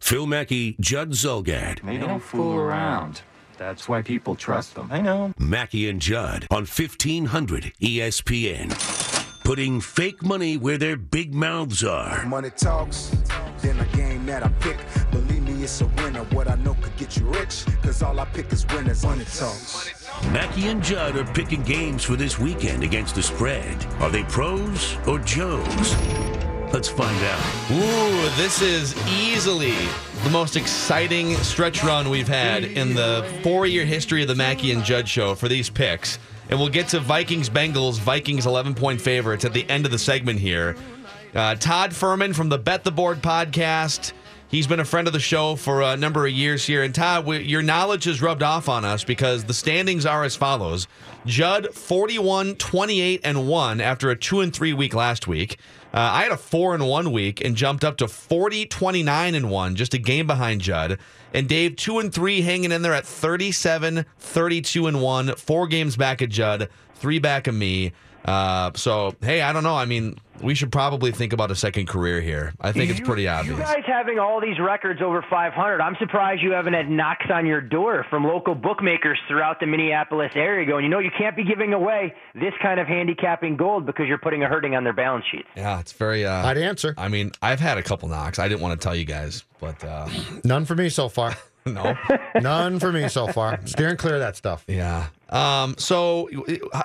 Phil Mackey, Judd Zolgad. They don't fool around. That's why people trust them. I know. Mackey and Judd on 1500 ESPN. Putting fake money where their big mouths are. Money talks, then a game that I pick. Believe me, it's a winner. What I know could get you rich, because all I pick is winners. Money talks. Mackey and Judd are picking games for this weekend against the spread. Are they pros or Joes? Let's find out. Ooh, this is easily the most exciting stretch run we've had in the 4-year history of the Mackey and Judd show for these picks. And we'll get to Vikings-Bengals, Vikings 11-point favorites at the end of the segment here. Todd Furman from the Bet the Board podcast. He's been a friend of the show for a number of years here. And Todd, your knowledge has rubbed off on us because the standings are as follows. Judd, 41-28-1 after a 2-3 week last week. I had a 4-1 week and jumped up to 40-29-1, just a game behind Judd. And Dave, 2-3, hanging in there at 37-32-1, 4 games back of Judd, 3 back of me. So, hey, I don't know. I mean, we should probably think about a second career here. I think it's pretty obvious. You guys having all these records over 500, I'm surprised you haven't had knocks on your door from local bookmakers throughout the Minneapolis area going, you know, you can't be giving away this kind of handicapping gold because you're putting a hurting on their balance sheet. Yeah, it's very... I'd answer. I mean, I've had a couple knocks. I didn't want to tell you guys, but... None for me so far. No. None for me so far. Steering clear of that stuff. Yeah. So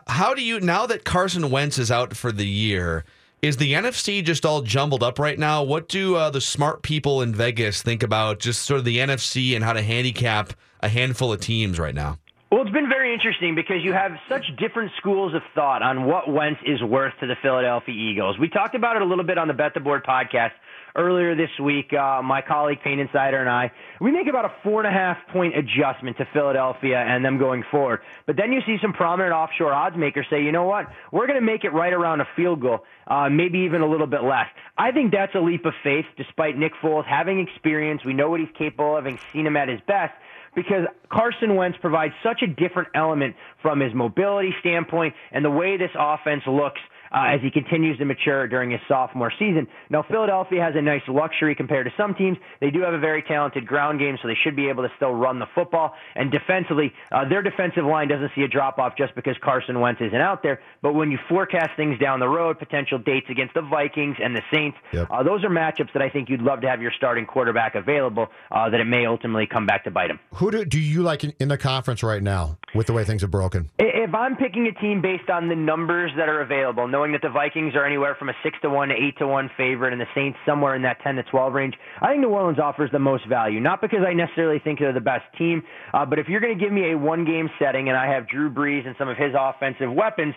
how do you, now that Carson Wentz is out for the year, is the NFC just all jumbled up right now? What do the smart people in Vegas think about just sort of the NFC and how to handicap a handful of teams right now? Well, it's been very interesting because you have such different schools of thought on what Wentz is worth to the Philadelphia Eagles. We talked about it a little bit on the Bet the Board podcast earlier this week. My colleague Payne Insider and I, we make about a 4.5-point adjustment to Philadelphia and them going forward. But then you see some prominent offshore odds makers say, you know what, we're going to make it right around a field goal, maybe even a little bit less. I think that's a leap of faith, despite Nick Foles having experience. We know what he's capable of, having seen him at his best, because Carson Wentz provides such a different element from his mobility standpoint and the way this offense looks as he continues to mature during his sophomore season. Now, Philadelphia has a nice luxury compared to some teams. They do have a very talented ground game, so they should be able to still run the football. And defensively, their defensive line doesn't see a drop-off just because Carson Wentz isn't out there. But when you forecast things down the road, potential dates against the Vikings and the Saints, yep, those are matchups that I think you'd love to have your starting quarterback available, that it may ultimately come back to bite him. Who do you like in the conference right now with the way things are broken? If I'm picking a team based on the numbers that are available, knowing that the Vikings are anywhere from a 6-1 to 8-1 favorite and the Saints somewhere in that 10-12 range, I think New Orleans offers the most value. Not because I necessarily think they're the best team, but if you're going to give me a one-game setting and I have Drew Brees and some of his offensive weapons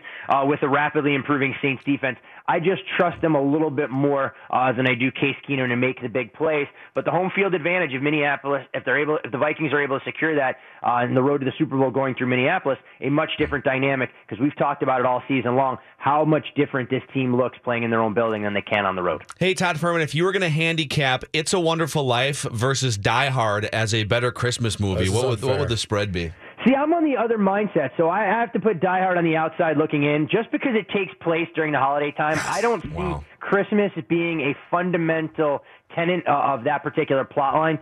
with a rapidly improving Saints defense, I just trust them a little bit more than I do Case Keenum to make the big plays. But the home field advantage of Minneapolis, if the Vikings are able to secure that in the road to the Super Bowl going through Minneapolis, a much different dynamic, because we've talked about it all season long, how much different this team looks playing in their own building than they can on the road. Hey, Todd Furman, if you were going to handicap It's a Wonderful Life versus Die Hard as a better Christmas movie, what would the spread be? See, I'm on the other mindset, so I have to put Die Hard on the outside looking in. Just because it takes place during the holiday time, I don't see Christmas being a fundamental tenet of that particular plot line.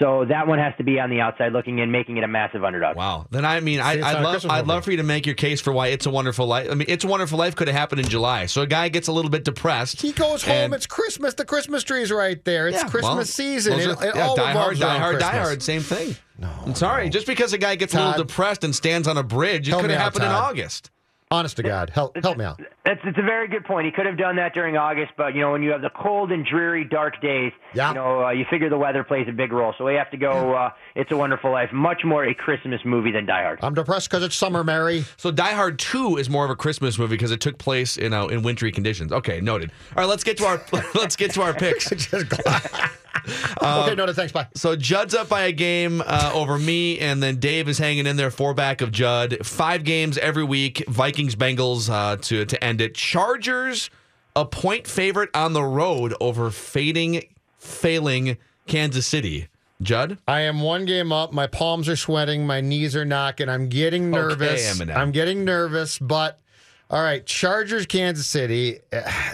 So that one has to be on the outside looking in, making it a massive underdog. Wow. Then, I mean, I'd love for you to make your case for why It's a Wonderful Life. I mean, It's a Wonderful Life could have happened in July. So a guy gets a little bit depressed. He goes home. It's Christmas. The Christmas tree's right there. It's Christmas season. Die Hard, same thing. No, I'm sorry. No. Just because a guy gets a little depressed and stands on a bridge, it could have happened in August. Honest to God, help me out. It's a very good point. He could have done that during August, but, you know, when you have the cold and dreary, dark days, you know, you figure the weather plays a big role. So we have to go It's a Wonderful Life, much more a Christmas movie than Die Hard. I'm depressed because it's summer, Mary. So Die Hard 2 is more of a Christmas movie because it took place in wintry conditions. Okay, noted. All right, let's get to our picks. Okay, noted. Thanks, bye. So Judd's up by a game over me, and then Dave is hanging in there, four back of Judd. 5 games every week. Vikings, Bengals to end it. Chargers, a point favorite on the road over failing Kansas City. Judd? I am one game up. My palms are sweating. My knees are knocking. I'm getting nervous. Okay, I'm getting nervous, but all right, Chargers, Kansas City.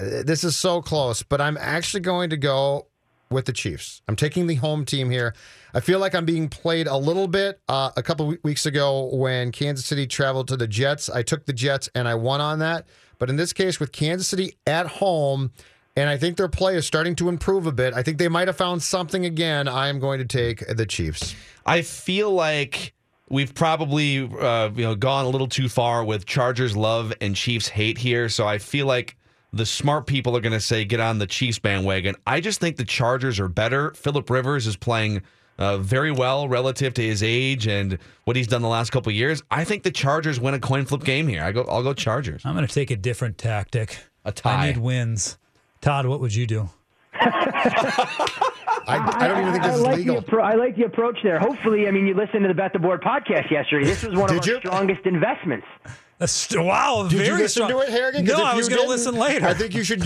This is so close, but I'm actually going to go with the Chiefs. I'm taking the home team here. I feel like I'm being played a little bit. A couple weeks ago when Kansas City traveled to the Jets, I took the Jets and I won on that. But in this case, with Kansas City at home, and I think their play is starting to improve a bit, I think they might have found something again. I am going to take the Chiefs. I feel like we've probably gone a little too far with Chargers love and Chiefs hate here, so I feel like the smart people are going to say, get on the Chiefs bandwagon. I just think the Chargers are better. Phillip Rivers is playing very well relative to his age and what he's done the last couple of years. I think the Chargers win a coin flip game here. I'll go Chargers. I'm going to take a different tactic. A tie. I need wins. Todd, what would you do? I don't even think this is legal. I like the approach there. Hopefully, I mean, you listened to the Bet the Board podcast yesterday. This was one of our strongest investments. Wow, did you listen to it, Harrigan? No, I was going to listen later. I think you should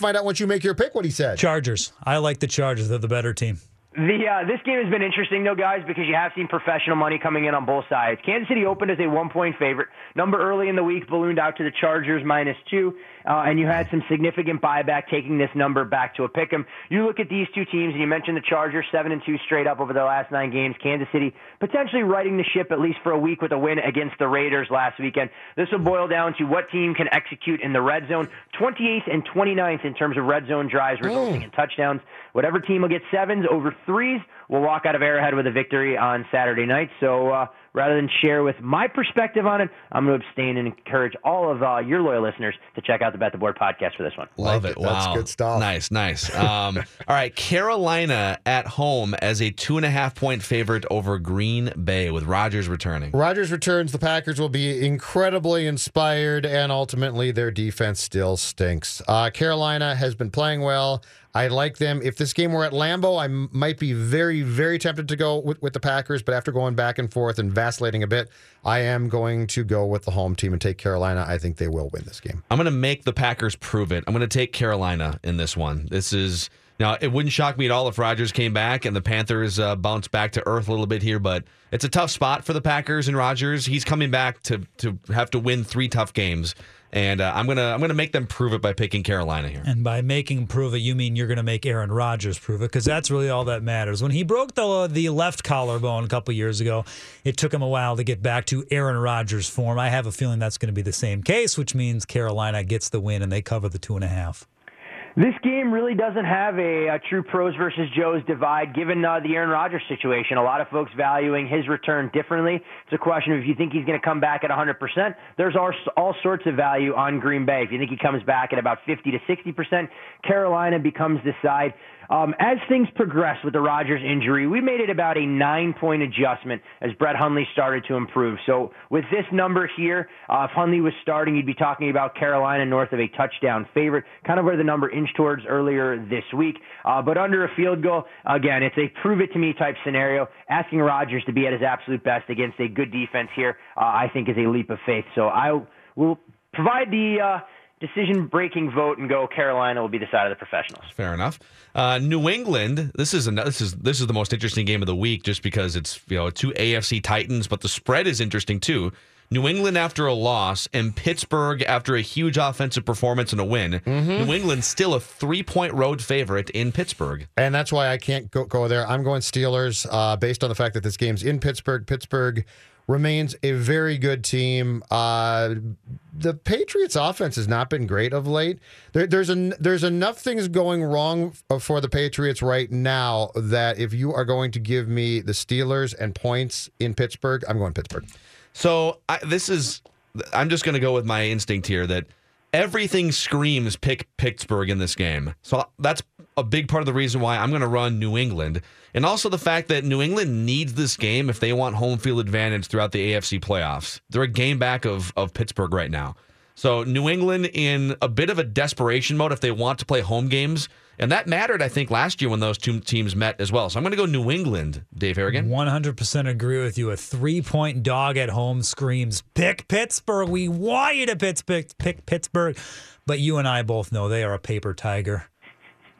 find out once you make your pick what he said. Chargers. I like the Chargers. They're the better team. This game has been interesting, though, guys, because you have seen professional money coming in on both sides. Kansas City opened as a one-point favorite. Number early in the week ballooned out to the Chargers -2, and you had some significant buyback taking this number back to a pick'em. You look at these two teams, and you mentioned the Chargers 7-2 straight up over their last 9 games. Kansas City potentially righting the ship at least for a week with a win against the Raiders last weekend. This will boil down to what team can execute in the red zone. 28th and 29th in terms of red zone drives resulting in touchdowns. Whatever team will get 7s over 3s will walk out of Arrowhead with a victory on Saturday night. So rather than share with my perspective on it, I'm going to abstain and encourage all of your loyal listeners to check out the Bet the Board podcast for this one. Love it. Wow. That's good stuff. Nice. All right, Carolina at home as a 2.5-point favorite over Green Bay with Rodgers returning. Rodgers returns. The Packers will be incredibly inspired, and ultimately their defense still stinks. Carolina has been playing well. I like them. If this game were at Lambeau, I might be very, very tempted to go with the Packers, but after going back and forth and vacillating a bit, I am going to go with the home team and take Carolina. I think they will win this game. I'm going to make the Packers prove it. I'm going to take Carolina in this one. Now, it wouldn't shock me at all if Rodgers came back and the Panthers bounced back to earth a little bit here, but it's a tough spot for the Packers and Rodgers. He's coming back to have to win 3 tough games. And I'm gonna make them prove it by picking Carolina here. And by making prove it, you mean you're gonna make Aaron Rodgers prove it, because that's really all that matters. When he broke the left collarbone a couple years ago, it took him a while to get back to Aaron Rodgers form. I have a feeling that's gonna be the same case, which means Carolina gets the win and they cover the 2.5. This game really doesn't have a true pros versus Joes divide, given the Aaron Rodgers situation. A lot of folks valuing his return differently. It's a question of if you think he's going to come back at 100%, there's all sorts of value on Green Bay. If you think he comes back at about 50 to 60%, Carolina becomes the side. As things progress with the Rodgers injury, we made it about a 9-point adjustment as Brett Hundley started to improve. So with this number here, if Hundley was starting, you'd be talking about Carolina north of a touchdown favorite, kind of where the number inched towards earlier this week. But under a field goal, again, it's a prove-it-to-me type scenario. Asking Rodgers to be at his absolute best against a good defense here, I think, is a leap of faith. So I will provide the decision-breaking vote and go Carolina will be the side of the professionals. Fair enough. New England. This is the most interesting game of the week just because it's two AFC Titans, but the spread is interesting too. New England after a loss and Pittsburgh after a huge offensive performance and a win. Mm-hmm. New England's still a 3-point road favorite in Pittsburgh. And that's why I can't go there. I'm going Steelers based on the fact that this game's in Pittsburgh. Pittsburgh remains a very good team. The Patriots' offense has not been great of late. There's enough things going wrong for the Patriots right now that if you are going to give me the Steelers and points in Pittsburgh, I'm going Pittsburgh. So I'm just going to go with my instinct here that everything screams pick Pittsburgh in this game. So that's a big part of the reason why I'm going to run New England. And also the fact that New England needs this game if they want home field advantage throughout the AFC playoffs. They're a game back of Pittsburgh right now. So New England in a bit of a desperation mode if they want to play home games. And that mattered, I think, last year when those two teams met as well. So I'm going to go New England, Dave Harrigan. 100% agree with you. A 3-point dog at home screams, pick Pittsburgh. We want you to pick Pittsburgh. But you and I both know they are a paper tiger.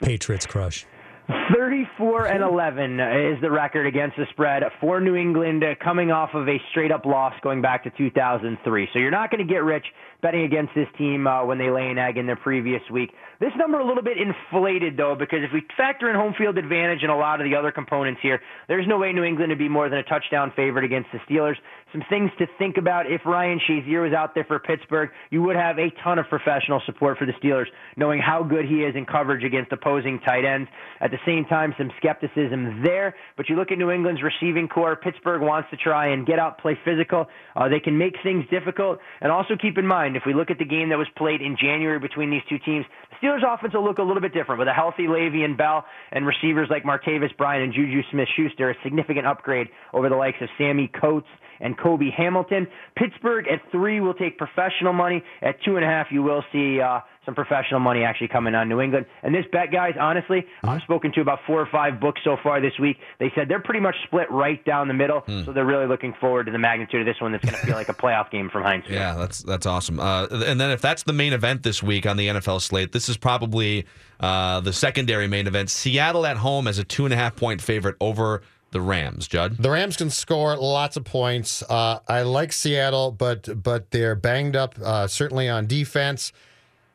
Patriots crush. 34-11 is the record against the spread for New England, coming off of a straight-up loss going back to 2003. So you're not going to get rich betting against this team when they lay an egg in their previous week. This number a little bit inflated, though, because if we factor in home field advantage and a lot of the other components here, there's no way New England would be more than a touchdown favorite against the Steelers. Some things to think about. If Ryan Shazier was out there for Pittsburgh, you would have a ton of professional support for the Steelers, knowing how good he is in coverage against opposing tight ends. At the same time, some skepticism there. But you look at New England's receiving core. Pittsburgh wants to try and get out, play physical. They can make things difficult. And also keep in mind, if we look at the game that was played in January between these two teams, the Steelers' offense will look a little bit different with a healthy Le'Veon Bell and receivers like Martavis Bryant and Juju Smith-Schuster, a significant upgrade over the likes of Sammy Coates and Kobe Hamilton. Pittsburgh at 3 will take professional money. At 2.5, you will see some professional money actually coming on New England. And this bet, guys, honestly, I've spoken to about 4 or 5 books so far this week. They said they're pretty much split right down the middle, so they're really looking forward to the magnitude of this one that's going to feel like a playoff game from Heinz. Yeah, that's awesome. And then if that's the main event this week on the NFL slate, this is probably the secondary main event. Seattle at home as a 2.5-point favorite over the Rams, Judd. The Rams can score lots of points. I like Seattle, but they're banged up, certainly on defense.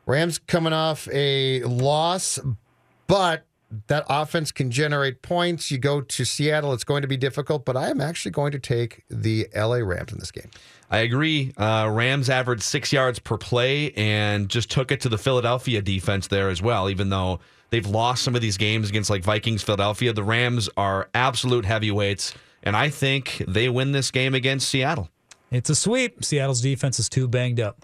Rams coming off a loss, but that offense can generate points. You go to Seattle, it's going to be difficult, but I am actually going to take the LA Rams in this game. I agree. Rams averaged 6 yards per play and just took it to the Philadelphia defense there as well, even though they've lost some of these games against like Vikings, Philadelphia. The Rams are absolute heavyweights, and I think they win this game against Seattle. It's a sweep. Seattle's defense is too banged up.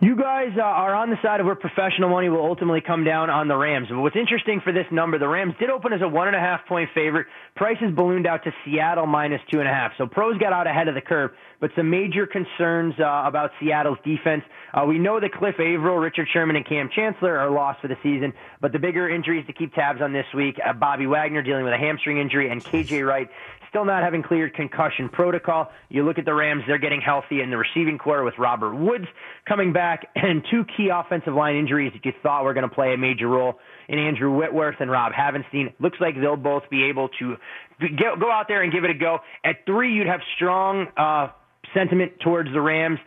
You guys are on the side of where professional money will ultimately come down on the Rams. But what's interesting for this number, the Rams did open as a 1.5-point favorite. Price has ballooned out to Seattle minus 2.5. So pros got out ahead of the curve. But some major concerns about Seattle's defense. We know that Cliff Averill, Richard Sherman, and Cam Chancellor are lost for the season. But the bigger injuries to keep tabs on this week, Bobby Wagner dealing with a hamstring injury, and K.J. Wright still not having cleared concussion protocol. You look at the Rams, they're getting healthy in the receiving core with Robert Woods coming back, and 2 key offensive line injuries that you thought were going to play a major role in Andrew Whitworth and Rob Havenstein. Looks like they'll both be able to go out there and give it a go. At 3, you'd have strong sentiment towards the Rams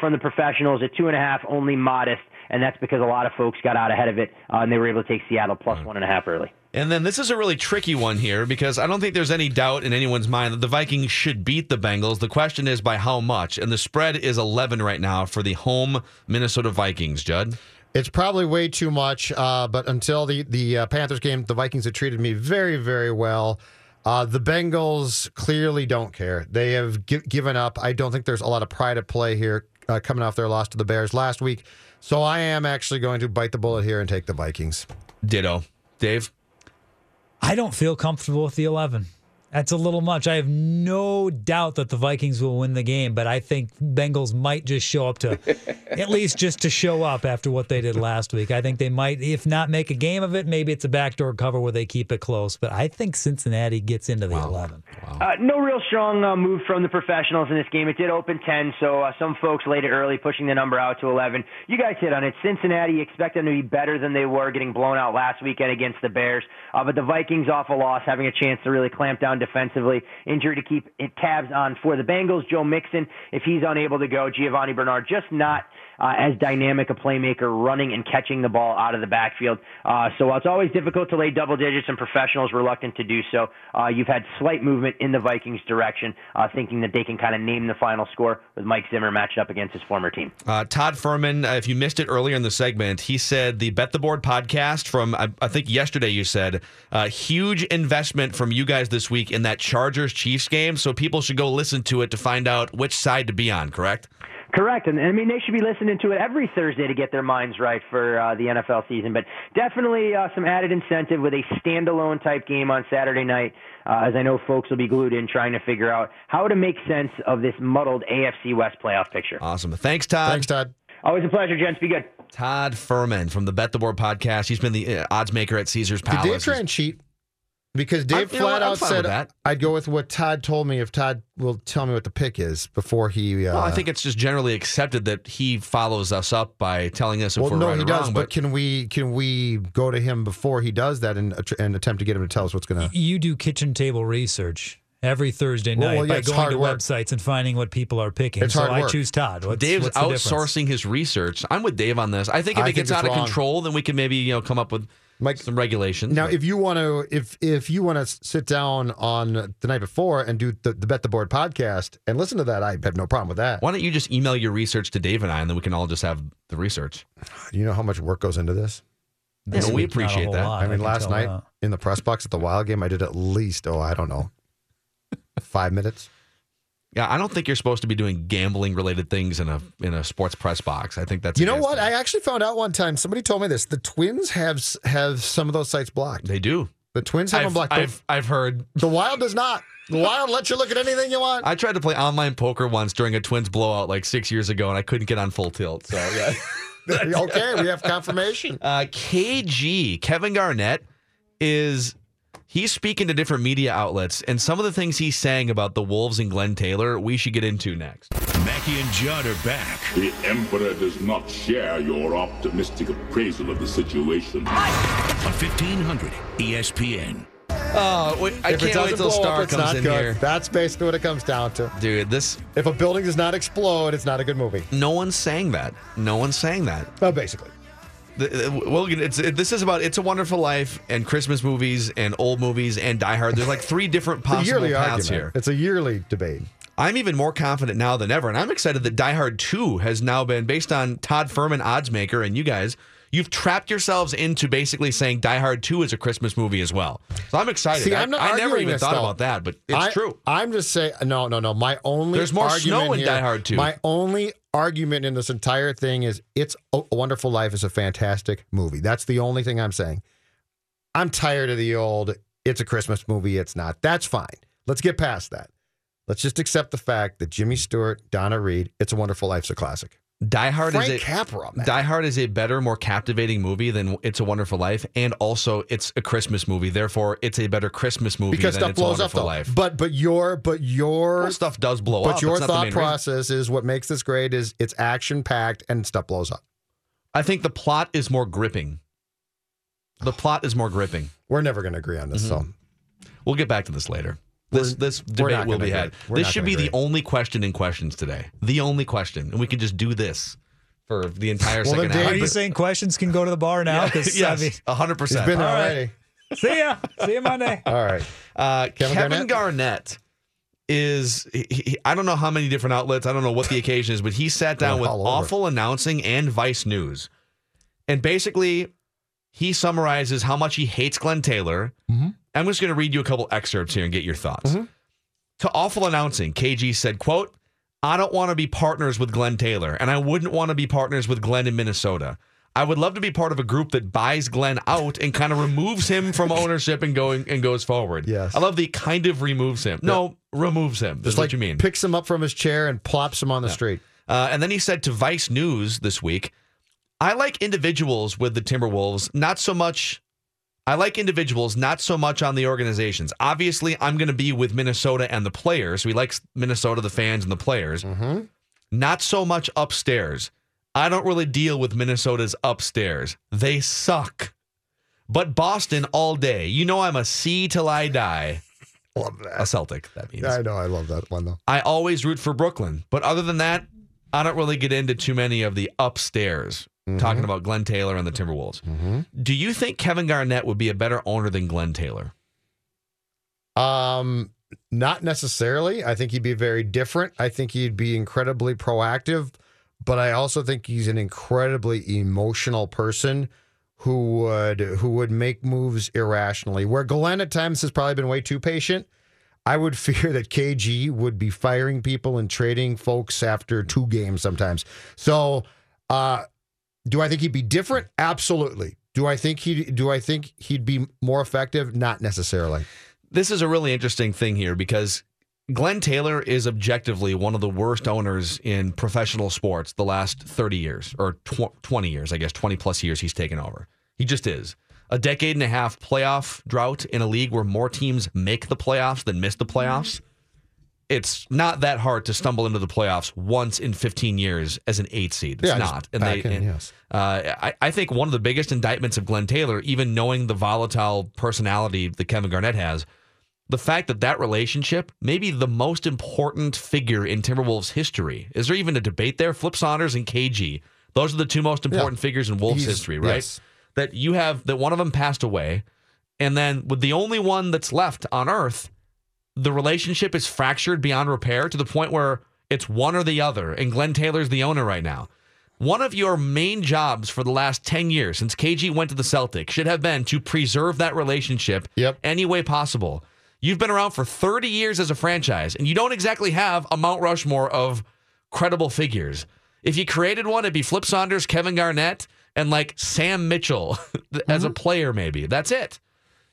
from the professionals. At 2.5, only modest, and that's because a lot of folks got out ahead of it, and they were able to take Seattle plus 1.5 early. And then this is a really tricky one here because I don't think there's any doubt in anyone's mind that the Vikings should beat the Bengals. The question is by how much, and the spread is 11 right now for the home Minnesota Vikings, Judd. It's probably way too much, but until the Panthers game, the Vikings have treated me very, very well. The Bengals clearly don't care. They have given up. I don't think there's a lot of pride at play here coming off their loss to the Bears last week. So I am actually going to bite the bullet here and take the Vikings. Ditto. Dave? I don't feel comfortable with the 11. That's a little much. I have no doubt that the Vikings will win the game, but I think Bengals might just show up to, at least just to show up after what they did last week. I think they might, if not make a game of it, maybe it's a backdoor cover where they keep it close. But I think Cincinnati gets into the 11. Wow. No real strong move from the professionals in this game. It did open 10, so some folks laid it early, pushing the number out to 11. You guys hit on it. Cincinnati, expect them to be better than they were, getting blown out last weekend against the Bears. But the Vikings off a loss, having a chance to really clamp down defensively. Injury to keep tabs on for the Bengals. Joe Mixon, if he's unable to go, Giovanni Bernard, just not as dynamic a playmaker running and catching the ball out of the backfield. So while it's always difficult to lay double digits and professionals reluctant to do so, you've had slight movement in the Vikings' direction, thinking that they can kind of name the final score with Mike Zimmer matched up against his former team. Todd Furman, if you missed it earlier in the segment, he said the Bet the Board podcast from, I think yesterday you said, huge investment from you guys this week in that Chargers-Chiefs game, so people should go listen to it to find out which side to be on, correct? Correct, and I mean, they should be listening to it every Thursday to get their minds right for the NFL season, but definitely some added incentive with a standalone type game on Saturday night, as I know folks will be glued in trying to figure out how to make sense of this muddled AFC West playoff picture. Awesome. Thanks, Todd. Thanks, Todd. Always a pleasure, gents. Be good. Todd Furman from the Bet the Board podcast. He's been the odds maker at Caesars Palace. Did Dave try and cheat? Because Dave flat out said, I'd go with what Todd told me if Todd will tell me what the pick is before he... well, I think it's just generally accepted that he follows us up by telling us if we're right or wrong. Well, no, he does, but can we go to him before he does that and attempt to get him to tell us what's going to... You do kitchen table research every Thursday night by going to websites and finding what people are picking. It's hard work. I choose Todd. Dave's outsourcing his research. I'm with Dave on this. I think if it gets out of control, then we can maybe come up with... Mike, some regulations. Now, if you want to sit down on the night before and do the Bet the Board podcast and listen to that, I have no problem with that. Why don't you just email your research to Dave and I, and then we can all just have the research. Do you know how much work goes into this? Yeah, we appreciate that. I mean, last night in the press box at the Wild game, I did at least, 5 minutes. Yeah, I don't think you're supposed to be doing gambling-related things in a sports press box. I think that's... You know what? I actually found out one time. Somebody told me this. The Twins have some of those sites blocked. They do. The Twins have them blocked. I've heard. The Wild does not. The Wild lets you look at anything you want. I tried to play online poker once during a Twins blowout like 6 years ago, and I couldn't get on Full Tilt. So, yeah. Okay, we have confirmation. KG, Kevin Garnett, is... He's speaking to different media outlets, and some of the things he's saying about the Wolves and Glenn Taylor, we should get into next. Mackie and Judd are back. The Emperor does not share your optimistic appraisal of the situation. On 1500 ESPN. I can't wait till Star comes in here. That's basically what it comes down to. Dude, this... If a building does not explode, it's not a good movie. No one's saying that. No one's saying that. Well, basically. Well, this is about It's a Wonderful Life and Christmas movies and old movies and Die Hard. There's like 3 different possible paths here. It's a yearly debate. I'm even more confident now than ever, and I'm excited that Die Hard 2 has now been, based on Todd Furman, oddsmaker, and you guys, you've trapped yourselves into basically saying Die Hard 2 is a Christmas movie as well. So I'm excited. See, I never even thought about that, but it's true. I'm just saying, no. My only... There's more snow in Die Hard 2. My only argument in this entire thing is It's a Wonderful Life is a fantastic movie. That's the only thing I'm saying. I'm tired of the old, it's a Christmas movie, it's not. That's fine. Let's get past that. Let's just accept the fact that Jimmy Stewart, Donna Reed, It's a Wonderful Life's a classic. Die Hard is a better, more captivating movie than It's a Wonderful Life, and also it's a Christmas movie. Therefore, it's a better Christmas movie because than It's a Wonderful Life. But your well, stuff does blow up. But your thought process is what makes this great is it's action packed and stuff blows up. I think the plot is more gripping. We're never going to agree on this, so we'll get back to this later. This debate will be had. This should be the only question in questions today. The only question. And we could just do this for the entire second half. Are you saying questions can go to the bar now? Yes, 100%. He's been there already. See ya. See you Monday. All right. Kevin Garnett is, I don't know how many different outlets, I don't know what the occasion is, but he sat down with Awful Announcing and Vice News. And basically, he summarizes how much he hates Glenn Taylor. Mm-hmm. I'm just going to read you a couple excerpts here and get your thoughts. Mm-hmm. To Awful Announcing, KG said, quote, I don't want to be partners with Glenn Taylor, and I wouldn't want to be partners with Glenn in Minnesota. I would love to be part of a group that buys Glenn out and kind of removes him from ownership and goes forward. Yes. I love the kind of removes him. No, removes him. That's like what you mean. Picks him up from his chair and plops him on the street. And then he said to Vice News this week, I like individuals with the Timberwolves, not so much. I like individuals, not so much on the organizations. Obviously, I'm going to be with Minnesota and the players. We like Minnesota, the fans, and the players. Mm-hmm. Not so much upstairs. I don't really deal with Minnesota's upstairs. They suck. But Boston all day. You know I'm a C till I die. Love that. A Celtic, that means. I know, I love that one, though. I always root for Brooklyn. But other than that, I don't really get into too many of the upstairs. Mm-hmm. Talking about Glenn Taylor and the Timberwolves. Mm-hmm. Do you think Kevin Garnett would be a better owner than Glenn Taylor? Not necessarily. I think he'd be very different. I think he'd be incredibly proactive. But I also think he's an incredibly emotional person who would make moves irrationally. Where Glenn at times has probably been way too patient, I would fear that KG would be firing people and trading folks after two games sometimes. So, do I think he'd be different? Absolutely. Do I think he'd be more effective? Not necessarily. This is a really interesting thing here because Glenn Taylor is objectively one of the worst owners in professional sports the last 30 years, or 20 years, I guess, 20-plus years he's taken over. He just is. A decade and a half playoff drought in a league where more teams make the playoffs than miss the playoffs. It's not that hard to stumble into the playoffs once in 15 years as an 8 seed. It's not. And I think one of the biggest indictments of Glenn Taylor, even knowing the volatile personality that Kevin Garnett has, the fact that that relationship, maybe the most important figure in Timberwolves history. Is there even a debate there? Flip Saunders and KG. Those are the two most important figures in Wolves history, right? Yes. That you have, that one of them passed away, and then with the only one that's left on Earth, the relationship is fractured beyond repair to the point where it's one or the other, and Glenn Taylor's the owner right now. One of your main jobs for the last 10 years, since KG went to the Celtics, should have been to preserve that relationship any way possible. You've been around for 30 years as a franchise, and you don't exactly have a Mount Rushmore of credible figures. If you created one, it'd be Flip Saunders, Kevin Garnett, and like Sam Mitchell as a player, maybe. That's it.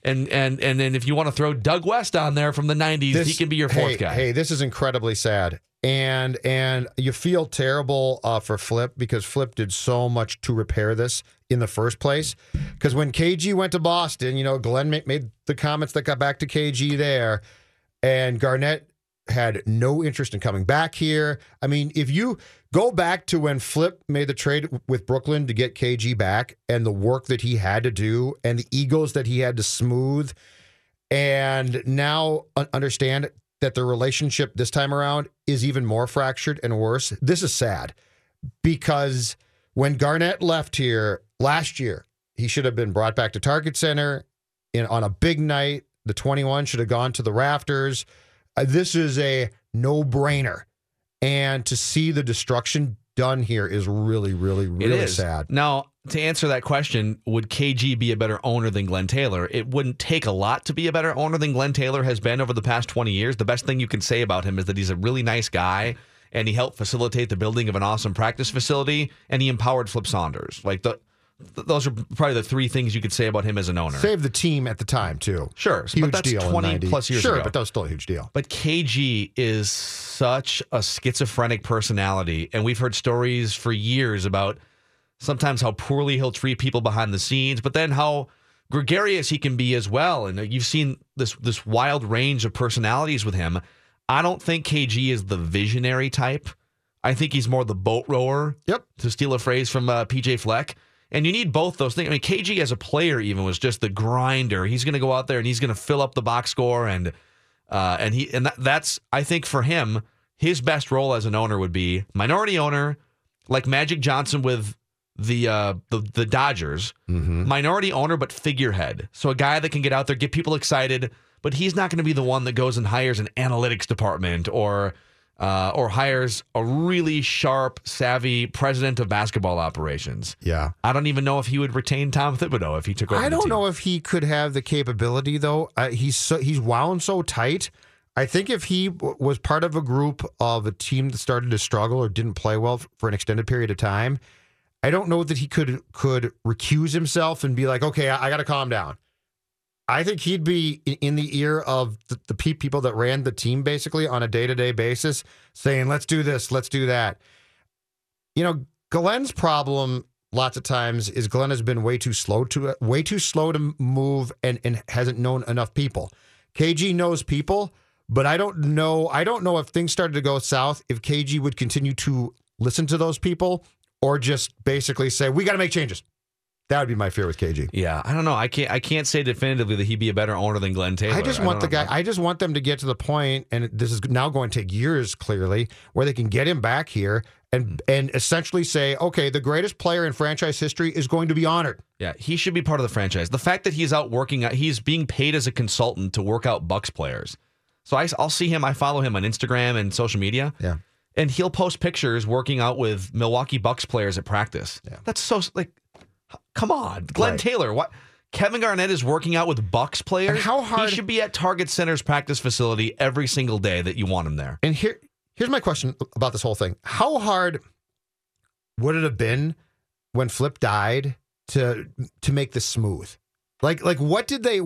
And then if you want to throw Doug West on there from the 90s, he can be your fourth guy. Hey, this is incredibly sad. And you feel terrible for Flip because Flip did so much to repair this in the first place. Because when KG went to Boston, you know, Glenn made the comments that got back to KG there, and Garnett had no interest in coming back here. I mean, if you go back to when Flip made the trade with Brooklyn to get KG back and the work that he had to do and the egos that he had to smooth, and now understand that the relationship this time around is even more fractured and worse. This is sad because when Garnett left here last year, he should have been brought back to Target Center on a big night. The 21 should have gone to the rafters. This is a no-brainer. And to see the destruction done here is really, really, really sad. Now, to answer that question, would KG be a better owner than Glenn Taylor? It wouldn't take a lot to be a better owner than Glenn Taylor has been over the past 20 years. The best thing you can say about him is that he's a really nice guy, and he helped facilitate the building of an awesome practice facility, and he empowered Flip Saunders. Like, those are probably the three things you could say about him as an owner. Saved the team at the time, too. Sure. Huge deal. 20-plus years ago. Sure, but that was still a huge deal. But KG is such a schizophrenic personality, and we've heard stories for years about sometimes how poorly he'll treat people behind the scenes, but then how gregarious he can be as well. And you've seen this wild range of personalities with him. I don't think KG is the visionary type. I think he's more the boat rower, to steal a phrase from P.J. Fleck. And you need both those things. I mean, KG as a player even was just the grinder. He's going to go out there and he's going to fill up the box score, and that's I think for him his best role as an owner would be minority owner, like Magic Johnson with the Dodgers, minority owner but figurehead. So a guy that can get out there, get people excited, but he's not going to be the one that goes and hires an analytics department or hires a really sharp, savvy president of basketball operations. Yeah. I don't even know if he would retain Tom Thibodeau if he took over the team. I don't know if he could have the capability, though. He's wound so tight. I think if he was part of a group of a team that started to struggle or didn't play well for an extended period of time, I don't know that he could recuse himself and be like, okay, I got to calm down. I think he'd be in the ear of the people that ran the team basically on a day-to-day basis saying, let's do this, let's do that. You know, Glenn's problem lots of times is Glenn has been way too slow to move and hasn't known enough people. KG knows people, but I don't know if things started to go south, if KG would continue to listen to those people or just basically say, we got to make changes. That would be my fear with KG. Yeah, I don't know. I can't say definitively that he'd be a better owner than Glenn Taylor. I just want them to get to the point, and this is now going to take years, clearly, where they can get him back here and essentially say, okay, the greatest player in franchise history is going to be honored. Yeah, he should be part of the franchise. The fact that he's out working, he's being paid as a consultant to work out Bucks players. So I'll see him. I follow him on Instagram and social media. Yeah. And he'll post pictures working out with Milwaukee Bucks players at practice. Yeah. That's so, like, come on, Glenn Taylor. What? Kevin Garnett is working out with Bucks players. And how hard he should be at Target Center's practice facility every single day that you want him there. And here's my question about this whole thing: how hard would it have been when Flip died to make this smooth? Like what did they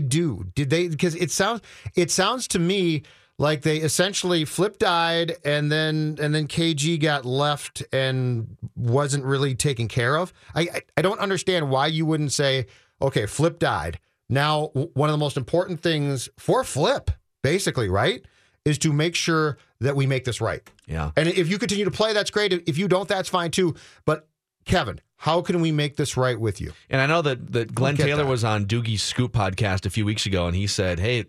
do? Did they? Because it sounds to me like they essentially Flip died and then KG got left and wasn't really taken care of. I don't understand why you wouldn't say, okay, Flip died. Now, one of the most important things for Flip, basically, right, is to make sure that we make this right. Yeah. And if you continue to play, that's great. If you don't, that's fine too. But Kevin, how can we make this right with you? And I know that Glenn Taylor was on Doogie's Scoop podcast a few weeks ago, and he said, hey,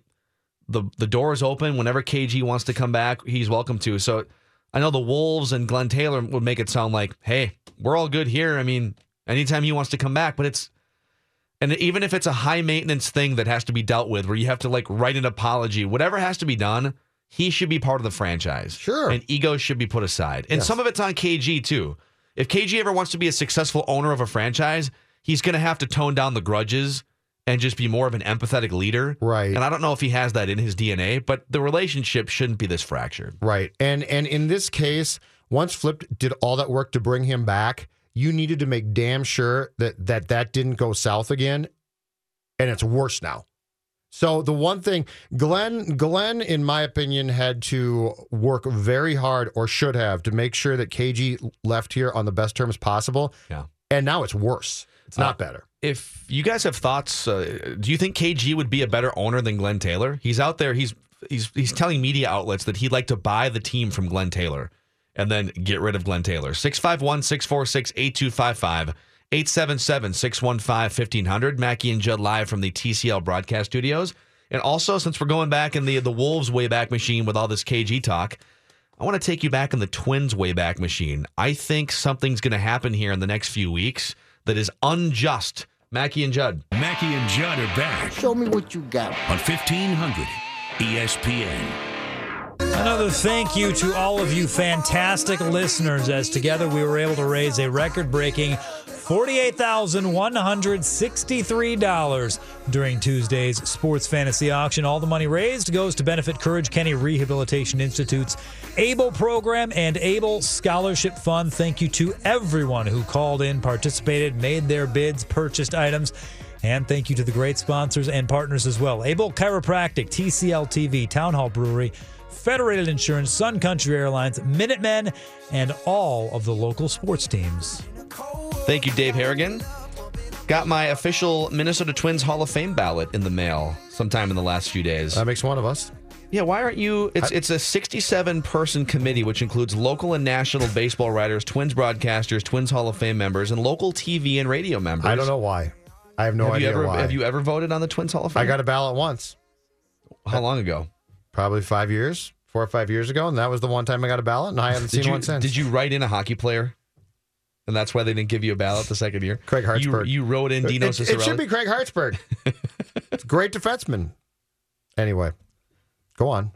the door is open. Whenever KG wants to come back, he's welcome to. So I know the Wolves and Glenn Taylor would make it sound like, hey, we're all good here. I mean, anytime he wants to come back, but and even if it's a high maintenance thing that has to be dealt with where you have to like write an apology, whatever has to be done, he should be part of the franchise. Sure. And ego should be put aside. And some of it's on KG too. If KG ever wants to be a successful owner of a franchise, he's going to have to tone down the grudges and just be more of an empathetic leader. Right. And I don't know if he has that in his DNA, but the relationship shouldn't be this fractured. Right. And in this case, once Flip did all that work to bring him back, you needed to make damn sure that didn't go south again, and it's worse now. So the one thing, Glenn, in my opinion, had to work very hard, or should have, to make sure that KG left here on the best terms possible. Yeah. And now it's worse. It's not better. If you guys have thoughts, do you think KG would be a better owner than Glenn Taylor? He's out there. He's telling media outlets that he'd like to buy the team from Glenn Taylor and then get rid of Glenn Taylor. 651-646-8255, 877-615-1500. Mackie and Judd live from the TCL broadcast studios. And also, since we're going back in the Wolves Wayback Machine with all this KG talk, I want to take you back in the Twins Wayback Machine. I think something's going to happen here in the next few weeks that is unjust. Mackie and Judd. Mackie and Judd are back. Show me what you got. On 1500 ESPN. Another thank you to all of you fantastic listeners, as together we were able to raise a record-breaking $48,163 during Tuesday's sports fantasy auction. All the money raised goes to benefit Courage Kenny Rehabilitation Institute's ABLE program and ABLE Scholarship Fund. Thank you to everyone who called in, participated, made their bids, purchased items. And thank you to the great sponsors and partners as well. ABLE Chiropractic, TCL TV, Town Hall Brewery, Federated Insurance, Sun Country Airlines, Minutemen, and all of the local sports teams. Thank you, Dave Harrigan. Got my official Minnesota Twins Hall of Fame ballot in the mail sometime in the last few days. That makes one of us. Yeah, why aren't you? It's a 67-person committee, which includes local and national baseball writers, Twins broadcasters, Twins Hall of Fame members, and local TV and radio members. I don't know why. I have no idea why. Have you ever voted on the Twins Hall of Fame? I got a ballot once. How long ago? Probably 5 years, 4 or 5 years ago, and that was the one time I got a ballot, and I haven't seen one since. Did you write in a hockey player? And that's why they didn't give you a ballot the second year. Craig Hartsburg. You wrote in Dino Ciccarelli. It should be Craig Hartsburg. It's a great defenseman. Anyway, go on.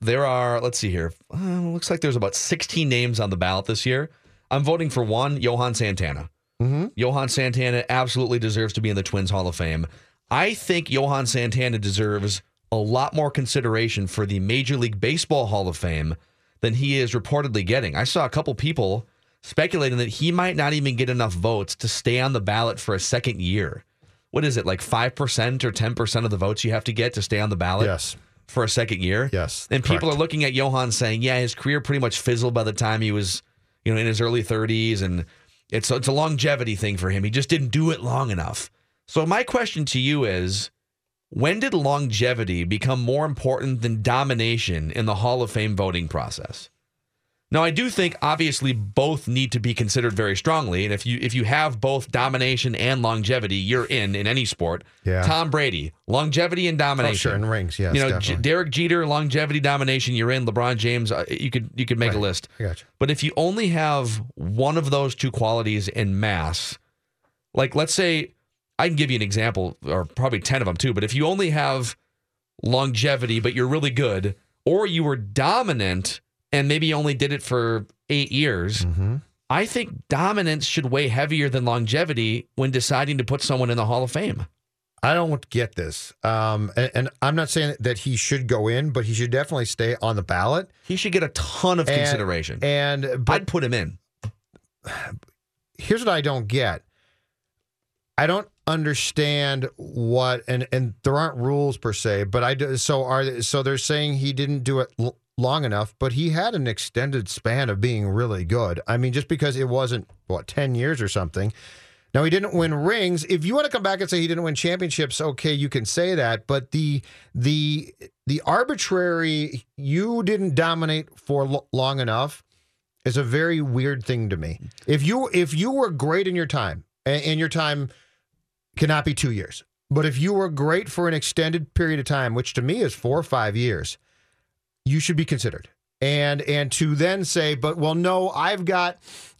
There are, let's see here. Looks like there's about 16 names on the ballot this year. I'm voting for one, Johan Santana. Mm-hmm. Johan Santana absolutely deserves to be in the Twins Hall of Fame. I think Johan Santana deserves a lot more consideration for the Major League Baseball Hall of Fame than he is reportedly getting. I saw a couple people speculating that he might not even get enough votes to stay on the ballot for a second year. What is it, like 5% or 10% of the votes you have to get to stay on the ballot? Yes. For a second year? Yes. And people are looking at Johan saying, yeah, his career pretty much fizzled by the time he was, you know, in his early 30s, and it's a longevity thing for him. He just didn't do it long enough. So my question to you is, when did longevity become more important than domination in the Hall of Fame voting process? Now, I do think, obviously, both need to be considered very strongly. And if you have both domination and longevity, you're in any sport. Yeah. Tom Brady, longevity and domination. Oh, sure, and rings, yes, Derek Jeter, longevity, domination, you're in. LeBron James, you could make a list. I got you. But if you only have one of those two qualities in mass, like let's say, I can give you an example, or probably 10 of them too, but if you only have longevity, but you're really good, or you were dominant and maybe only did it for 8 years, mm-hmm. I think dominance should weigh heavier than longevity when deciding to put someone in the Hall of Fame. I don't get this. And I'm not saying that he should go in, but he should definitely stay on the ballot. He should get a ton of consideration. But I'd put him in. Here's what I don't get. I don't understand what, and there aren't rules per se, but I do, so they're saying he didn't do it long enough, but he had an extended span of being really good. I mean, just because it wasn't, 10 years or something. Now, he didn't win rings. If you want to come back and say he didn't win championships, okay, you can say that, but the arbitrary, you didn't dominate for long enough is a very weird thing to me. If you were great in your time, and your time cannot be 2 years, but if you were great for an extended period of time, which to me is 4 or 5 years, you should be considered. And to then say, but well, no, I've got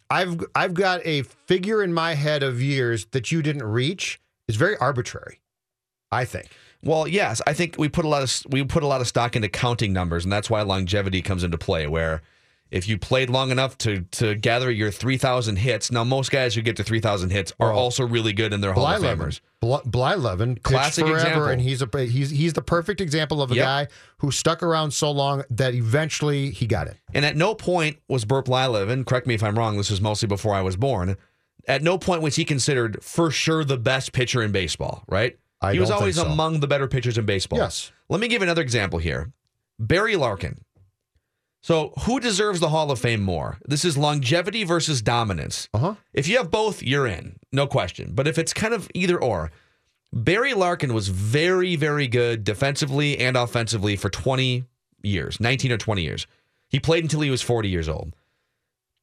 a figure in my head of years that you didn't reach is very arbitrary, I think. Well, yes, I think we put a lot of stock into counting numbers, and that's why longevity comes into play, where if you played long enough to gather your 3,000 hits, now most guys who get to 3,000 hits are also really good in their Hall of Famers. Bly Levin, classic example, and he's the perfect example of a guy who stuck around so long that eventually he got it. And at no point was Burt Bly Levin, correct me if I'm wrong, this was mostly before I was born, at no point was he considered for sure the best pitcher in baseball, right? He was always among the better pitchers in baseball. Yes. Let me give another example here. Barry Larkin. So who deserves the Hall of Fame more? This is longevity versus dominance. Uh-huh. If you have both, you're in. No question. But if it's kind of either or, Barry Larkin was very, very good defensively and offensively for 20 years, 19 or 20 years. He played until he was 40 years old.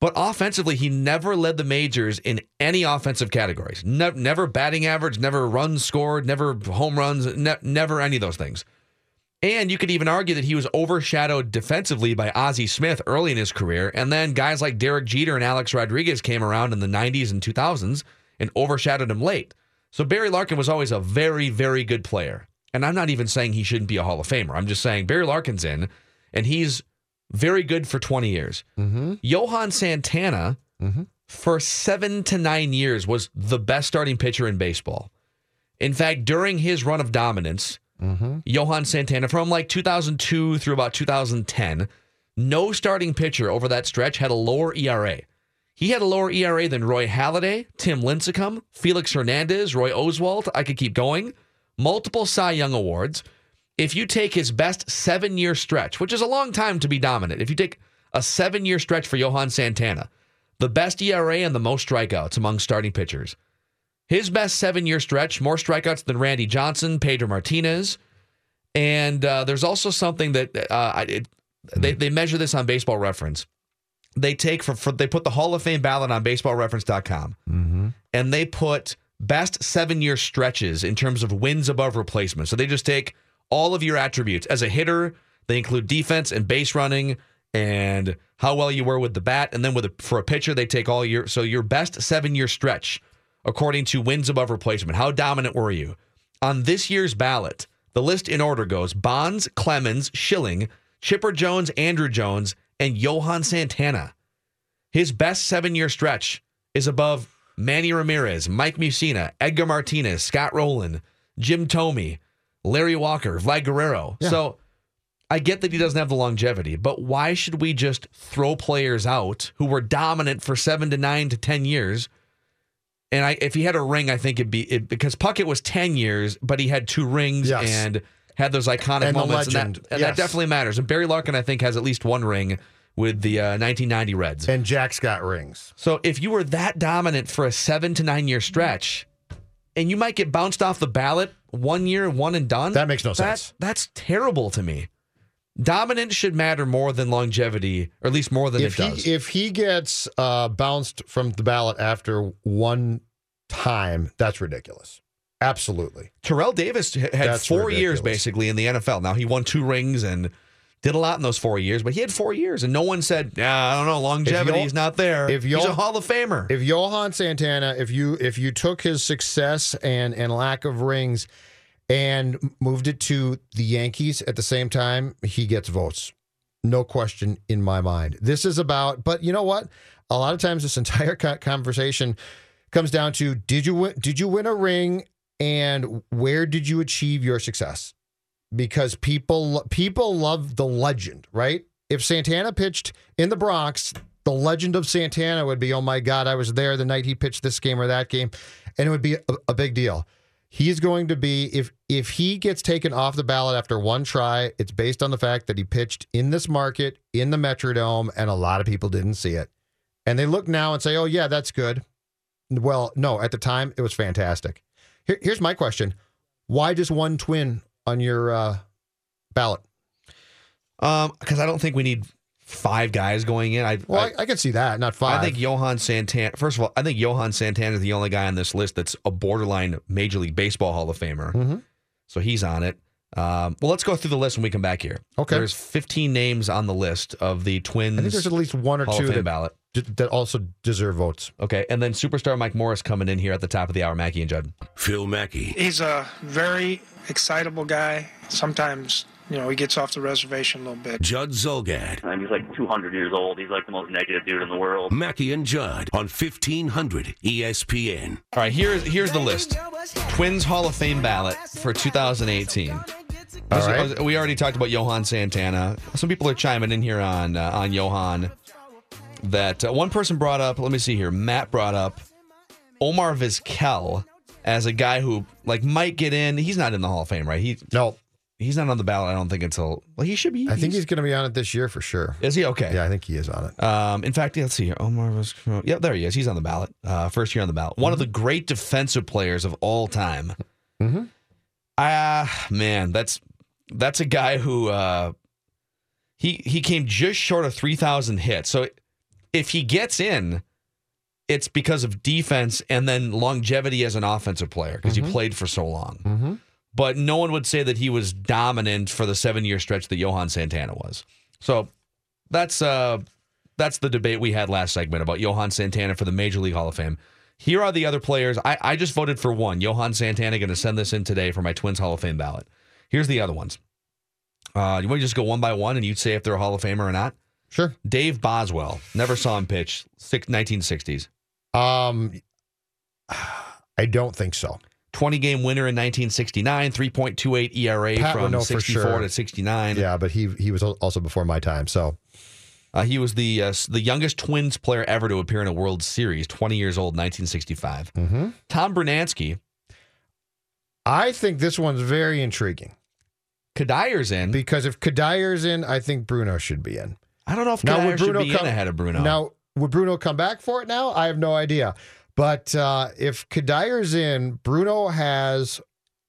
But offensively, he never led the majors in any offensive categories. Never batting average, never runs scored, never home runs, never any of those things. And you could even argue that he was overshadowed defensively by Ozzie Smith early in his career, and then guys like Derek Jeter and Alex Rodriguez came around in the 90s and 2000s and overshadowed him late. So Barry Larkin was always a very, very good player. And I'm not even saying he shouldn't be a Hall of Famer. I'm just saying Barry Larkin's in, and he's very good for 20 years. Mm-hmm. Johan Santana, mm-hmm. for 7 to 9 years, was the best starting pitcher in baseball. In fact, during his run of dominance, mm-hmm. Johan Santana, from like 2002 through about 2010, no starting pitcher over that stretch had a lower ERA. He had a lower ERA than Roy Halladay, Tim Lincecum, Felix Hernandez, Roy Oswalt. I could keep going. Multiple Cy Young Awards. If you take his best 7-year stretch, which is a long time to be dominant, if you take a 7-year stretch for Johan Santana, the best ERA and the most strikeouts among starting pitchers. His best 7-year stretch, more strikeouts than Randy Johnson, Pedro Martinez. And there's also something that they measure this on Baseball Reference. They take they put the Hall of Fame ballot on baseballreference.com. Mm-hmm. And they put best 7-year stretches in terms of wins above replacement. So they just take all of your attributes. As a hitter, they include defense and base running and how well you were with the bat. And then for a pitcher, they take all your... So your best 7-year stretch... according to wins above replacement. How dominant were you? On this year's ballot, the list in order goes Bonds, Clemens, Schilling, Chipper Jones, Andrew Jones, and Johan Santana. His best 7-year stretch is above Manny Ramirez, Mike Mussina, Edgar Martinez, Scott Rowland, Jim Thome, Larry Walker, Vlad Guerrero. Yeah. So I get that he doesn't have the longevity, but why should we just throw players out who were dominant for 7 to 9 to 10 years? And if he had a ring, I think it'd be because Puckett was 10 years, but he had 2 rings yes. and had those iconic and moments. And yes. that definitely matters. And Barry Larkin, I think, has at least 1 ring with the 1990 Reds. And Jack's got rings. So if you were that dominant for a 7 to 9 year stretch, and you might get bounced off the ballot 1 year, one and done. That makes no sense. That's terrible to me. Dominance should matter more than longevity, or at least more than it does. If he gets bounced from the ballot after 1 time, that's ridiculous. Absolutely. Terrell Davis had 4 years basically in the NFL. Now, he won 2 rings and did a lot in those 4 years, but he had 4 years, and no one said, I don't know, longevity is not there. He's a Hall of Famer. If Johan Santana, if you took his success and lack of rings and moved it to the Yankees at the same time, he gets votes. No question in my mind. This is about, but you know what? A lot of times this entire conversation comes down to, did you win a ring and where did you achieve your success? Because people love the legend, right? If Santana pitched in the Bronx, the legend of Santana would be, oh my God, I was there the night he pitched this game or that game, and it would be a big deal. He's going to be, if he gets taken off the ballot after 1 try, it's based on the fact that he pitched in this market, in the Metrodome, and a lot of people didn't see it. And they look now and say, oh yeah, that's good. Well, no, at the time, it was fantastic. Here's my question. Why just 1 twin on your ballot? Because I don't think we need 5 guys going in. I can see that, not 5. I think Johan Santana, first of all, I think Johan Santana is the only guy on this list that's a borderline Major League Baseball Hall of Famer. Mm-hmm. So he's on it. Well, let's go through the list when we come back here. Okay. There's 15 names on the list of the Twins. I think there's at least 1 or 2 that also deserve votes. Okay, and then superstar Mike Morris coming in here at the top of the hour. Mackey and Judd. Phil Mackey. He's a very excitable guy. Sometimes, he gets off the reservation a little bit. Judd Zolgad. He's like 200 years old. He's like the most negative dude in the world. Mackey and Judd on 1500 ESPN. All right, here's the list. Twins Hall of Fame ballot for 2018. All right. We already talked about Johan Santana. Some people are chiming in here on Johan. That one person brought up, let me see here, Matt brought up Omar Vizquel as a guy who might get in. He's not in the Hall of Fame, right? No. He's not on the ballot, I don't think, until... Well, he should be. I think he's going to be on it this year for sure. Is he? Okay. Yeah, I think he is on it. In fact, let's see here. Omar Vizquel. Yeah, there he is. He's on the ballot. First year on the ballot. One of the great defensive players of all time. Mm-hmm. Man, that's a guy who... he came just short of 3,000 hits. So if he gets in, it's because of defense and then longevity as an offensive player because he played for so long. Mm-hmm. But no one would say that he was dominant for the 7-year stretch that Johan Santana was. So that's the debate we had last segment about Johan Santana for the Major League Hall of Fame. Here are the other players. I just voted for 1. Johan Santana, going to send this in today for my Twins Hall of Fame ballot. Here's the other ones. You want to just go one by one and you'd say if they're a Hall of Famer or not? Sure. Dave Boswell. Never saw him pitch. 1960s. I don't think so. 20-game winner in 1969, 3.28 ERA Pat from 64 to 69. Yeah, but he was also before my time. So he was the youngest Twins player ever to appear in a World Series, 20 years old, 1965. Mm-hmm. Tom Brunansky. I think this one's very intriguing. Kadaier's in. Because if Kadaier's in, I think Bruno should be in. I don't know if Kadaer should be in ahead of Bruno. Now, would Bruno come back for it now? I have no idea. But if Kadaier's in, Bruno has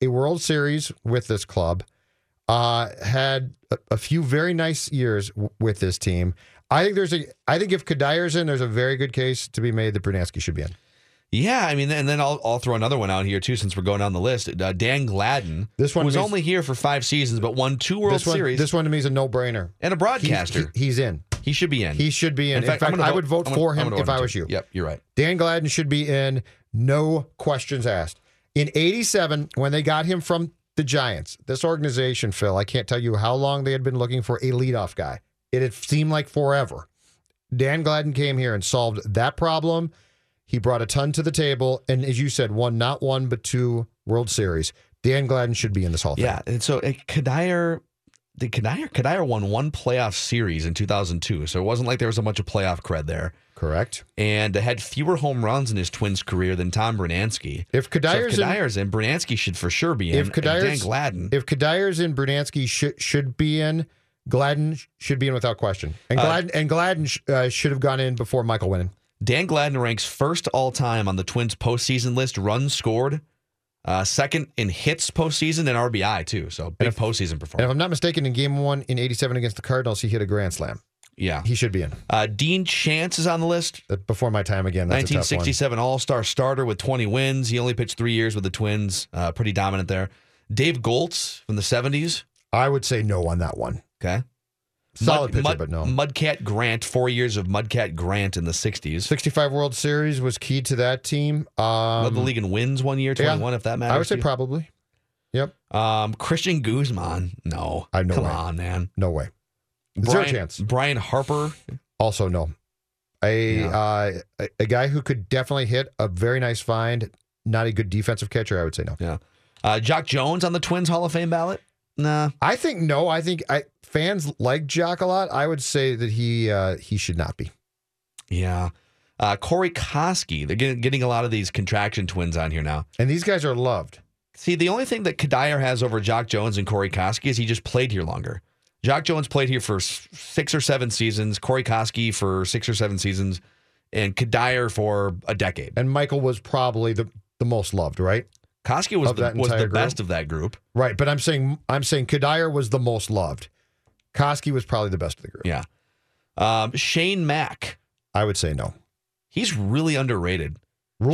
a World Series with this club, had a few very nice years with this team. I think if Kadaier's in, there's a very good case to be made that Brunansky should be in. Yeah, I mean, and then I'll throw another one out here, too, since we're going down the list. Dan Gladden, this one was only here for 5 seasons, but won 2 World Series. This one, to me, is a no-brainer. And a broadcaster. He's in. He should be in. He should be in. In fact, I would vote for him if I was you. Yep, you're right. Dan Gladden should be in. No questions asked. In 1987, when they got him from the Giants, this organization, Phil, I can't tell you how long they had been looking for a leadoff guy. It had seemed like forever. Dan Gladden came here and solved that problem. He brought a ton to the table, and as you said, won not 1 but 2 World Series. Dan Gladden should be in this Hall of Fame. Yeah, and so Kadaer, the Canire won one playoff series in 2002, so it wasn't like there was a bunch of playoff cred there. Correct. And had fewer home runs in his Twins career than Tom Brunansky. If Kadire's in, Brunansky should for sure be in. If Kadire's in, Brunansky should be in. Gladden should be in without question. And Gladden should have gone in before Michael went in. Dan Gladden ranks first all-time on the Twins postseason list, runs scored. Second in hits postseason and RBI, too. So big postseason performance. And if I'm not mistaken, in Game 1 in 87 against the Cardinals, he hit a grand slam. Yeah. He should be in. Dean Chance is on the list. Before my time again. That's 1967 All-Star starter with 20 wins. He only pitched 3 years with the Twins. Pretty dominant there. Dave Goltz from the 70s. I would say no on that one. Okay. Solid pitcher, but no. Mudcat Grant, 4 years of Mudcat Grant in the 60s. 65 World Series was key to that team. Led the league in wins 1 year, 21, if that matters. I would say probably. Yep. Christian Guzman, no. Come on, man. No way. Zero chance. Brian Harper. Also no. A guy who could definitely hit, a very nice find, not a good defensive catcher, I would say no. Yeah. Jock Jones on the Twins Hall of Fame ballot? Nah. I think no. I think fans like Jock a lot. I would say that he should not be. Yeah. Corey Koski. They're getting a lot of these contraction twins on here now. And these guys are loved. See, the only thing that Kadire has over Jock Jones and Corey Koski is he just played here longer. Jock Jones played here for 6 or 7 seasons. Corey Koski for 6 or 7 seasons. And Kadire for a decade. And Michael was probably the most loved, right? Koski was the best of that group. Right, but I'm saying Kadire was the most loved. Koski was probably the best of the group. Yeah. Shane Mack. I would say no. He's really underrated.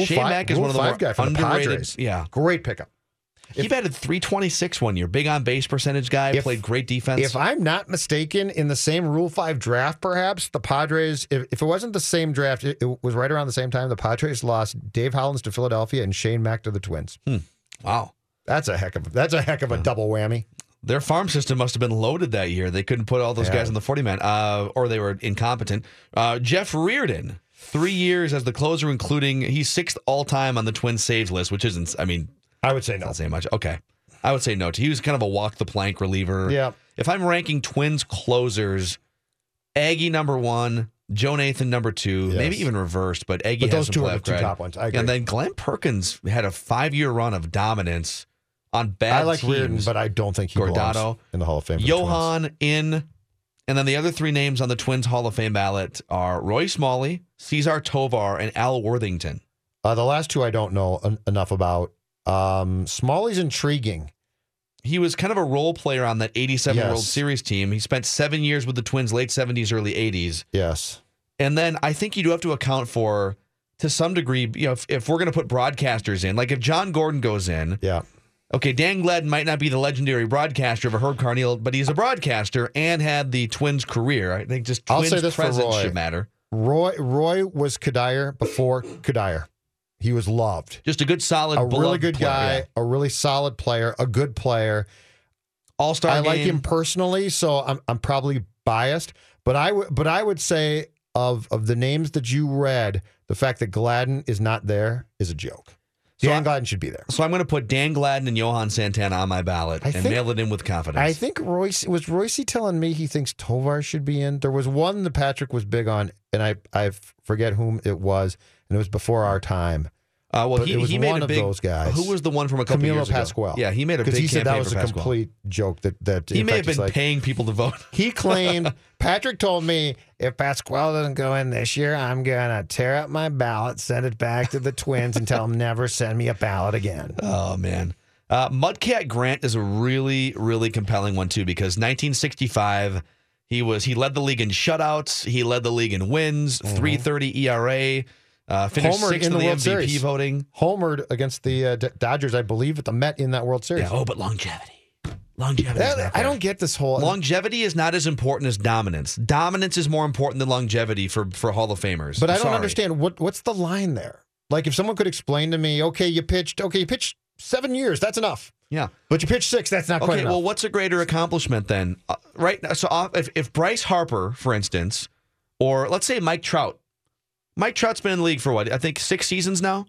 Shane Mack is one of the more underrated guys. Yeah. Great pickup. He batted .326 1 year. Big on base percentage guy. Played great defense. If I'm not mistaken, in the same Rule 5 draft, perhaps, the Padres, if it wasn't the same draft, it was right around the same time, the Padres lost Dave Hollins to Philadelphia and Shane Mack to the Twins. Wow. That's a heck of a double whammy. Their farm system must have been loaded that year. They couldn't put all those guys on the 40-man, or they were incompetent. Jeff Reardon, 3 years as the closer, including he's sixth all-time on the Twins saves list, which isn't, I mean... I would say no. Not saying much. Okay. I would say no. He was kind of a walk-the-plank reliever. Yeah. If I'm ranking Twins closers, Aggie #1, Joe Nathan #2, maybe even reversed, but Aggie has some playoff cred. Those two are the two top ones. I agree. And then Glenn Perkins had a 5-year run of dominance on bad teams. I like Reardon, but I don't think he belongs in the Hall of Fame. Johan in, and then the other three names on the Twins Hall of Fame ballot are Roy Smalley, Cesar Tovar, and Al Worthington. The last two I don't know enough about. Smalley's intriguing. He was kind of a role player on that 87 World Series team. He spent 7 years with the Twins, late 70s, early 80s. Yes. And then I think you do have to account for, to some degree, you know, if we're going to put broadcasters in, like if John Gordon goes in. Yeah. Okay, Dan Gladden might not be the legendary broadcaster of a Herb Carneal, but he's a broadcaster and had the Twins career. I think just Twins presence should matter. Roy was Kadire before Kadire. He was loved. Just a good, solid, a really solid player, a good player. All-star. I like him personally, so I'm probably biased, but I would say of the names that you read, the fact that Gladden is not there is a joke. Dan Gladden should be there. So I'm going to put Dan Gladden and Johan Santana on my ballot and mail it in with confidence. I think Royce telling me he thinks Tovar should be in. There was one that Patrick was big on, and I forget whom it was. And it was before our time. He made one of those guys. Who was the one from a couple years ago? Camilo Pascual. Yeah, he made a big campaign for Pascual. Because he said that was a complete joke. He may have been paying people to vote. He claimed, Patrick told me, if Pascual doesn't go in this year, I'm going to tear up my ballot, send it back to the Twins, and tell them never send me a ballot again. Oh, man. Mudcat Grant is a really, really compelling one, too, because 1965, he led the league in shutouts. He led the league in wins, 3.30 ERA. Finished sixth in the World MVP Series. Voting. Homered against the Dodgers, I believe, at the Met in that World Series. Yeah, but longevity. I don't get this whole... Longevity is not as important as dominance. Dominance is more important than longevity for Hall of Famers. But I don't understand. What's the line there? Like, if someone could explain to me, you pitched 7 years, that's enough. Yeah. But you pitched 6, that's not quite enough. Okay, well, what's a greater accomplishment then? If Bryce Harper, for instance, or let's say Mike Trout, Mike Trout's been in the league for, what, I think 6 seasons now?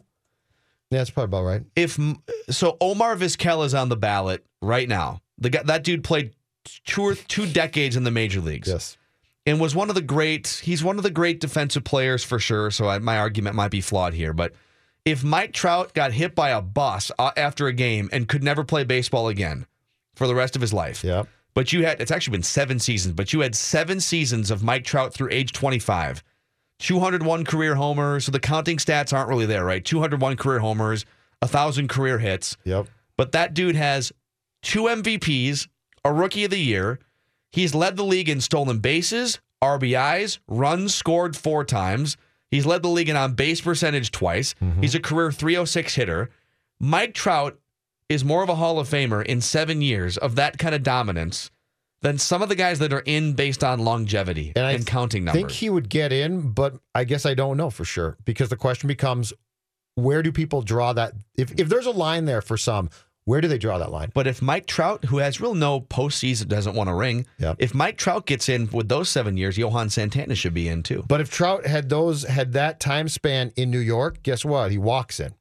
Yeah, that's probably about right. So Omar Vizquel is on the ballot right now. That dude played two decades in the major leagues. Yes. And was one of the great, he's one of the great defensive players for sure, so my argument might be flawed here. But if Mike Trout got hit by a bus after a game and could never play baseball again for the rest of his life, yeah. But you had, it's actually been 7 seasons, but you had 7 seasons of Mike Trout through age 25. 201 career homers, so the counting stats aren't really there, right? 201 career homers, 1,000 career hits. Yep. But that dude has 2 MVPs, a Rookie of the Year. He's led the league in stolen bases, RBIs, runs scored 4 times. He's led the league in on-base percentage twice. Mm-hmm. He's a career .306 hitter. Mike Trout is more of a Hall of Famer in 7 years of that kind of dominance than some of the guys that are in based on longevity and counting numbers. I think he would get in, but I guess I don't know for sure because the question becomes, where do people draw that? If there's a line there for some, where do they draw that line? But if Mike Trout, who has real no postseason, doesn't want to ring, yep. If Mike Trout gets in with those 7 years, Johan Santana should be in too. But if Trout had that time span in New York, guess what? He walks in.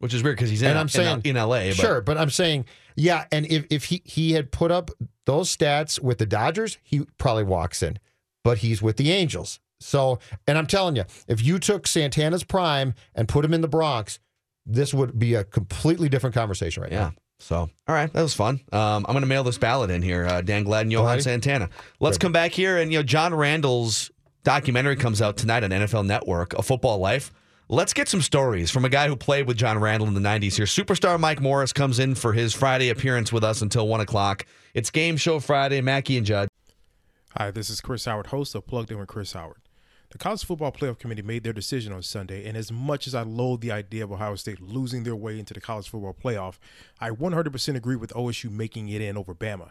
Which is weird because he's in L.A. But. Sure, but I'm saying, yeah, and if he had put up those stats with the Dodgers, he probably walks in. But he's with the Angels. So, and I'm telling you, if you took Santana's prime and put him in the Bronx, this would be a completely different conversation right now. So, all right, that was fun. I'm going to mail this ballot in here, Dan Gladden, Johan Santana. Let's come back here, and John Randall's documentary comes out tonight on NFL Network, A Football Life. Let's get some stories from a guy who played with John Randall in the 90s here. Superstar Mike Morris comes in for his Friday appearance with us until 1 o'clock. It's Game Show Friday, Mackie and Judd. Hi, this is Chris Howard, host of Plugged In with Chris Howard. The College Football Playoff Committee made their decision on Sunday, and as much as I loathe the idea of Ohio State losing their way into the College Football Playoff, I 100% agree with OSU making it in over Bama.